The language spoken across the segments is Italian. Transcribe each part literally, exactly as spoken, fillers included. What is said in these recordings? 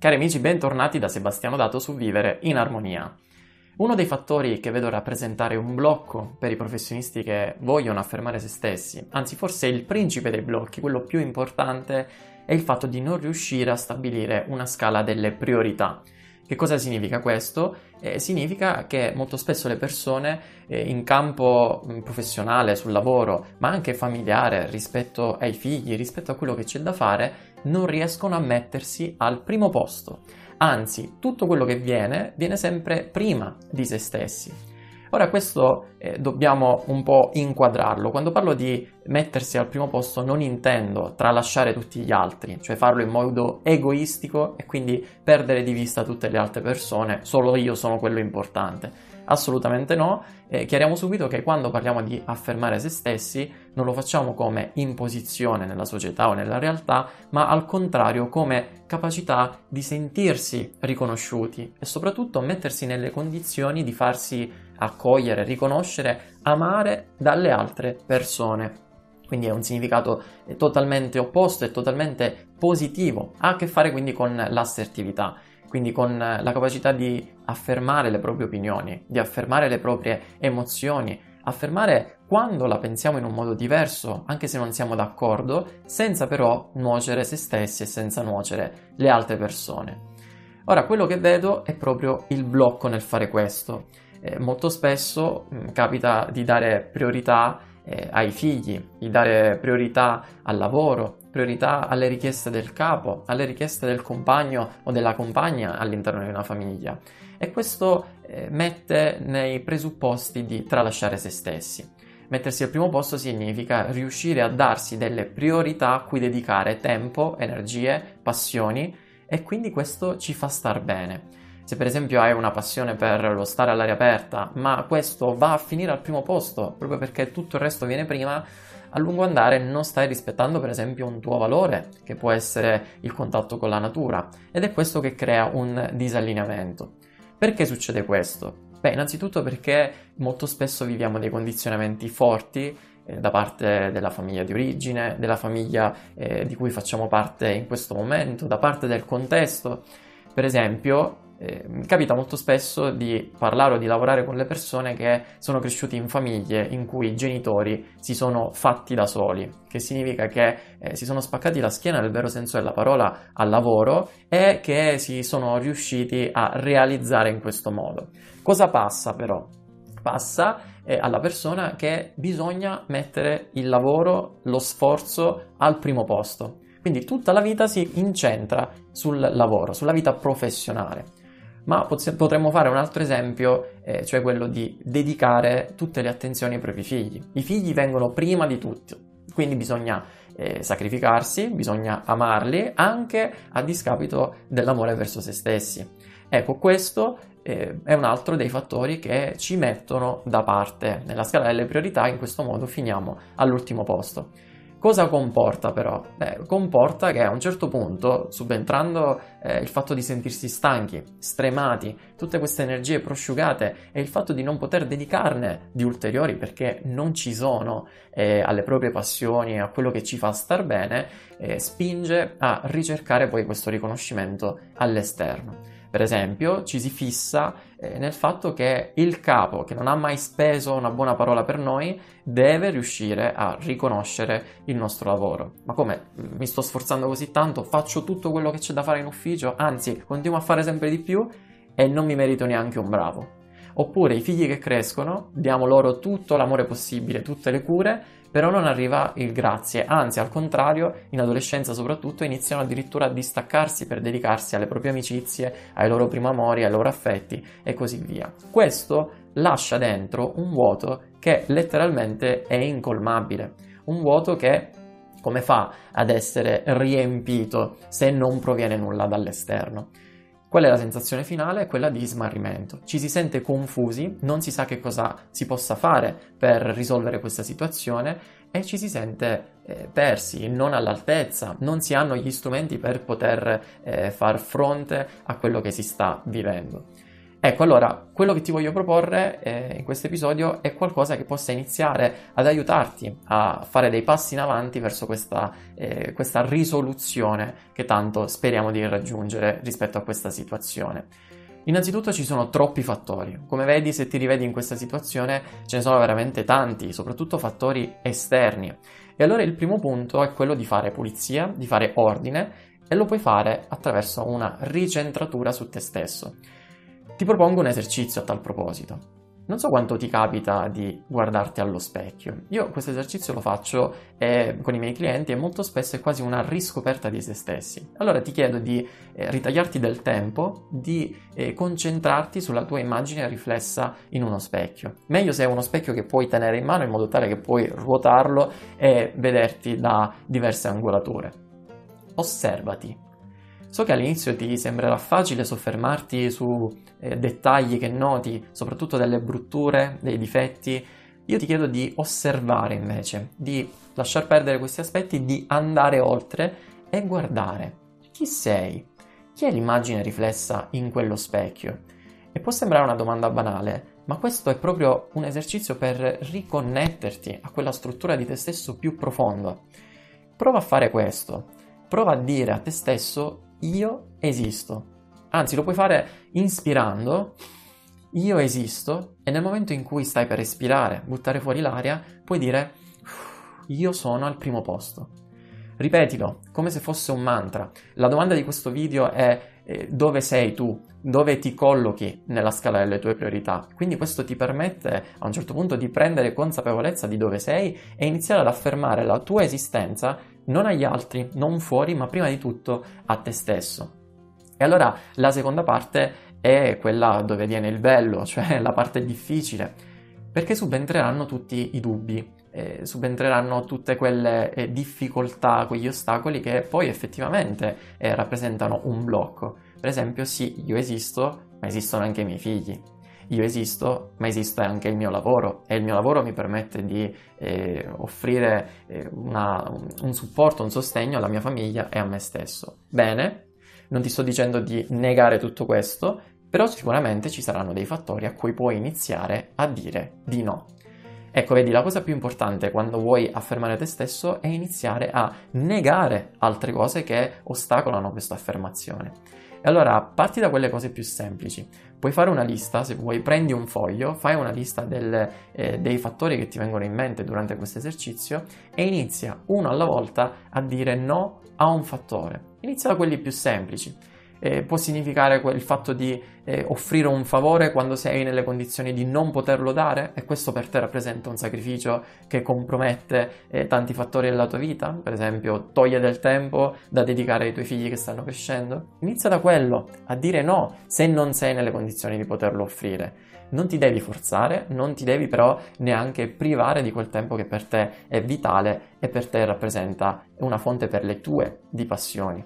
Cari amici, bentornati da Sebastiano Dato su Vivere in Armonia. Uno dei fattori che vedo rappresentare un blocco per i professionisti che vogliono affermare se stessi, anzi forse il principe dei blocchi, quello più importante, è il fatto di non riuscire a stabilire una scala delle priorità. Che cosa significa questo? Eh, significa che molto spesso le persone eh, in campo mh, professionale, sul lavoro, ma anche familiare, rispetto ai figli, rispetto a quello che c'è da fare, non riescono a mettersi al primo posto. Anzi, tutto quello che viene, viene sempre prima di se stessi. Ora questo eh, dobbiamo un po' inquadrarlo. Quando parlo di mettersi al primo posto non intendo tralasciare tutti gli altri, cioè farlo in modo egoistico e quindi perdere di vista tutte le altre persone, solo io sono quello importante. Assolutamente no, eh, chiariamo subito che quando parliamo di affermare se stessi non lo facciamo come imposizione nella società o nella realtà, ma al contrario come capacità di sentirsi riconosciuti e soprattutto mettersi nelle condizioni di farsi accogliere, riconoscere, amare dalle altre persone. Quindi è un significato totalmente opposto e totalmente positivo, ha a che fare quindi con l'assertività, quindi con la capacità di affermare le proprie opinioni, di affermare le proprie emozioni, affermare quando la pensiamo in un modo diverso, anche se non siamo d'accordo, senza però nuocere se stessi e senza nuocere le altre persone. Ora, quello che vedo è proprio il blocco nel fare questo. Eh, molto spesso mh, capita di dare priorità eh, ai figli, di dare priorità al lavoro, priorità alle richieste del capo, alle richieste del compagno o della compagna all'interno di una famiglia, e questo eh, mette nei presupposti di tralasciare se stessi. Mettersi al primo posto significa riuscire a darsi delle priorità a cui dedicare tempo, energie, passioni, e quindi questo ci fa star bene. Se per esempio hai una passione per lo stare all'aria aperta, ma questo va a finire al primo posto, proprio perché tutto il resto viene prima, a lungo andare non stai rispettando per esempio un tuo valore, che può essere il contatto con la natura, ed è questo che crea un disallineamento. Perché succede questo? Beh, innanzitutto perché molto spesso viviamo dei condizionamenti forti eh, da parte della famiglia di origine, della famiglia eh, di cui facciamo parte in questo momento, da parte del contesto. Per esempio, mi capita molto spesso di parlare o di lavorare con le persone che sono cresciute in famiglie in cui i genitori si sono fatti da soli, che significa che eh, si sono spaccati la schiena nel vero senso della parola al lavoro e che si sono riusciti a realizzare in questo modo. Cosa passa però? Passa eh, alla persona che bisogna mettere il lavoro, lo sforzo al primo posto. Quindi tutta la vita si incentra sul lavoro, sulla vita professionale. Ma potremmo fare un altro esempio, eh, cioè quello di dedicare tutte le attenzioni ai propri figli. I figli vengono prima di tutto, quindi bisogna eh, sacrificarsi, bisogna amarli, anche a discapito dell'amore verso se stessi. Ecco, questo eh, è un altro dei fattori che ci mettono da parte. Nella scala delle priorità, in questo modo, finiamo all'ultimo posto. Cosa comporta però? Beh, comporta che a un certo punto, subentrando eh, il fatto di sentirsi stanchi, stremati, tutte queste energie prosciugate e il fatto di non poter dedicarne di ulteriori perché non ci sono eh, alle proprie passioni, a quello che ci fa star bene, eh, spinge a ricercare poi questo riconoscimento all'esterno. Per esempio, ci si fissa eh, nel fatto che il capo, che non ha mai speso una buona parola per noi, deve riuscire a riconoscere il nostro lavoro. Ma come? Mi sto sforzando così tanto? Faccio tutto quello che c'è da fare in ufficio? Anzi, continuo a fare sempre di più e non mi merito neanche un bravo. Oppure i figli che crescono, diamo loro tutto l'amore possibile, tutte le cure, però non arriva il grazie, anzi al contrario, in adolescenza soprattutto iniziano addirittura a distaccarsi per dedicarsi alle proprie amicizie, ai loro primi amori, ai loro affetti e così via. Questo lascia dentro un vuoto che letteralmente è incolmabile, un vuoto che come fa ad essere riempito se non proviene nulla dall'esterno? Qual è la sensazione finale? Quella di smarrimento. Ci si sente confusi, non si sa che cosa si possa fare per risolvere questa situazione e ci si sente eh, persi, non all'altezza, non si hanno gli strumenti per poter eh, far fronte a quello che si sta vivendo. Ecco, allora, quello che ti voglio proporre eh, in questo episodio è qualcosa che possa iniziare ad aiutarti a fare dei passi in avanti verso questa, eh, questa risoluzione che tanto speriamo di raggiungere rispetto a questa situazione. Innanzitutto ci sono troppi fattori, come vedi se ti rivedi in questa situazione ce ne sono veramente tanti, soprattutto fattori esterni. E allora il primo punto è quello di fare pulizia, di fare ordine, e lo puoi fare attraverso una ricentratura su te stesso. Ti propongo un esercizio a tal proposito. Non so quanto ti capita di guardarti allo specchio. Io questo esercizio lo faccio eh, con i miei clienti e molto spesso è quasi una riscoperta di se stessi. Allora ti chiedo di eh, ritagliarti del tempo, di eh, concentrarti sulla tua immagine riflessa in uno specchio. Meglio se è uno specchio che puoi tenere in mano in modo tale che puoi ruotarlo e vederti da diverse angolature. Osservati. So che all'inizio ti sembrerà facile soffermarti su eh, dettagli che noti, soprattutto delle brutture, dei difetti. Io ti chiedo di osservare invece, di lasciar perdere questi aspetti, di andare oltre e guardare. Chi sei? Chi è l'immagine riflessa in quello specchio? E può sembrare una domanda banale, ma questo è proprio un esercizio per riconnetterti a quella struttura di te stesso più profonda. Prova a fare questo. Prova a dire a te stesso: io esisto. Anzi, lo puoi fare inspirando, io esisto, e nel momento in cui stai per espirare, buttare fuori l'aria, puoi dire: io sono al primo posto. Ripetilo, come se fosse un mantra. La domanda di questo video è: eh, dove sei tu? Dove ti collochi nella scala delle tue priorità? Quindi questo ti permette a un certo punto di prendere consapevolezza di dove sei e iniziare ad affermare la tua esistenza non agli altri, non fuori, ma prima di tutto a te stesso. E allora la seconda parte è quella dove viene il bello, cioè la parte difficile, perché subentreranno tutti i dubbi, eh, subentreranno tutte quelle eh, difficoltà, quegli ostacoli che poi effettivamente eh, rappresentano un blocco. Per esempio, sì, io esisto, ma esistono anche i miei figli. Io esisto, ma esiste anche il mio lavoro, e il mio lavoro mi permette di eh, offrire eh, una, un supporto, un sostegno alla mia famiglia e a me stesso. Bene, non ti sto dicendo di negare tutto questo, però sicuramente ci saranno dei fattori a cui puoi iniziare a dire di no. Ecco, vedi, la cosa più importante quando vuoi affermare te stesso è iniziare a negare altre cose che ostacolano questa affermazione. E allora parti da quelle cose più semplici. Puoi fare una lista, se vuoi prendi un foglio, fai una lista del, eh, dei fattori che ti vengono in mente durante questo esercizio e inizia uno alla volta a dire no a un fattore. Inizia da quelli più semplici. Eh, può significare il fatto di eh, offrire un favore quando sei nelle condizioni di non poterlo dare, e questo per te rappresenta un sacrificio che compromette eh, tanti fattori della tua vita. Per esempio, toglie del tempo da dedicare ai tuoi figli che stanno crescendo. Inizia da quello, a dire no se non sei nelle condizioni di poterlo offrire. Non ti devi forzare, non ti devi però neanche privare di quel tempo che per te è vitale e per te rappresenta una fonte per le tue di passioni.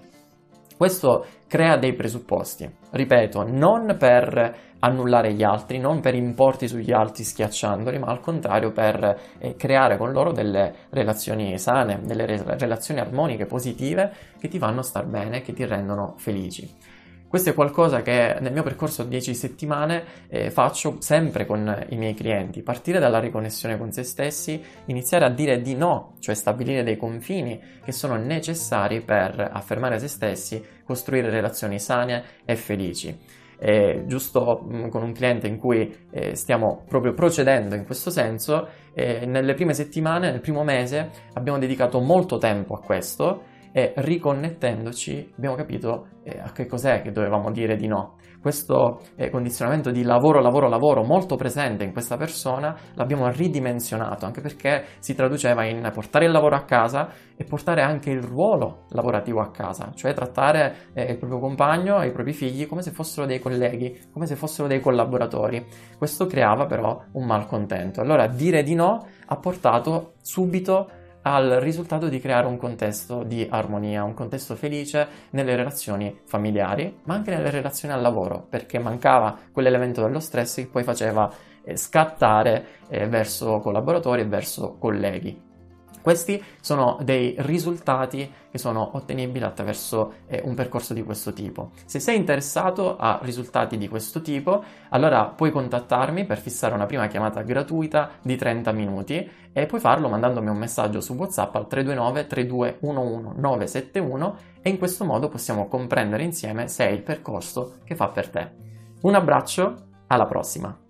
Questo crea dei presupposti, ripeto, non per annullare gli altri, non per importi sugli altri schiacciandoli, ma al contrario per eh, creare con loro delle relazioni sane, delle re- relazioni armoniche, positive, che ti fanno star bene, che ti rendono felici. Questo è qualcosa che nel mio percorso dieci settimane eh, faccio sempre con i miei clienti. Partire dalla riconnessione con se stessi, iniziare a dire di no, cioè stabilire dei confini che sono necessari per affermare se stessi, costruire relazioni sane e felici. E giusto mh, con un cliente in cui eh, stiamo proprio procedendo in questo senso, eh, nelle prime settimane, nel primo mese, abbiamo dedicato molto tempo a questo, e riconnettendoci abbiamo capito eh, a che cos'è che dovevamo dire di no. Questo eh, condizionamento di lavoro, lavoro, lavoro molto presente in questa persona l'abbiamo ridimensionato, anche perché si traduceva in portare il lavoro a casa e portare anche il ruolo lavorativo a casa, cioè trattare eh, il proprio compagno e i propri figli come se fossero dei colleghi, come se fossero dei collaboratori. Questo creava però un malcontento. Allora dire di no ha portato subito al risultato di creare un contesto di armonia, un contesto felice nelle relazioni familiari, ma anche nelle relazioni al lavoro, perché mancava quell'elemento dello stress che poi faceva eh, scattare eh, verso collaboratori e verso colleghi. Questi sono dei risultati che sono ottenibili attraverso eh, un percorso di questo tipo. Se sei interessato a risultati di questo tipo, allora puoi contattarmi per fissare una prima chiamata gratuita di trenta minuti e puoi farlo mandandomi un messaggio su WhatsApp al tre due nove, tre due uno uno, nove sette uno e in questo modo possiamo comprendere insieme se è il percorso che fa per te. Un abbraccio, alla prossima!